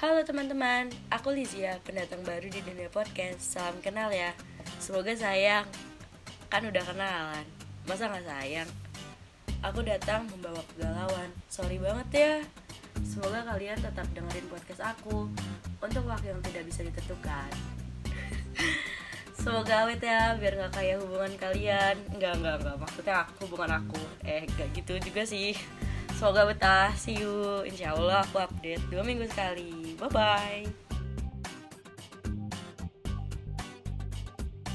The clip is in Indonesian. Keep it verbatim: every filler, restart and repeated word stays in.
Halo teman-teman, aku Lizia, pendatang baru di dunia podcast. Salam kenal ya. Semoga sayang. Kan udah kenalan, masa gak sayang? Aku datang membawa kegalauan. Sorry banget ya. Semoga kalian tetap dengerin podcast aku untuk waktu yang tidak bisa ditentukan. Semoga awet ya, biar gak kayak hubungan kalian. Enggak, enggak, enggak, maksudnya aku, bukan aku. Eh, gak gitu juga sih. Semoga betah, see you. Insyaallah aku update dua minggu sekali. Bye-bye.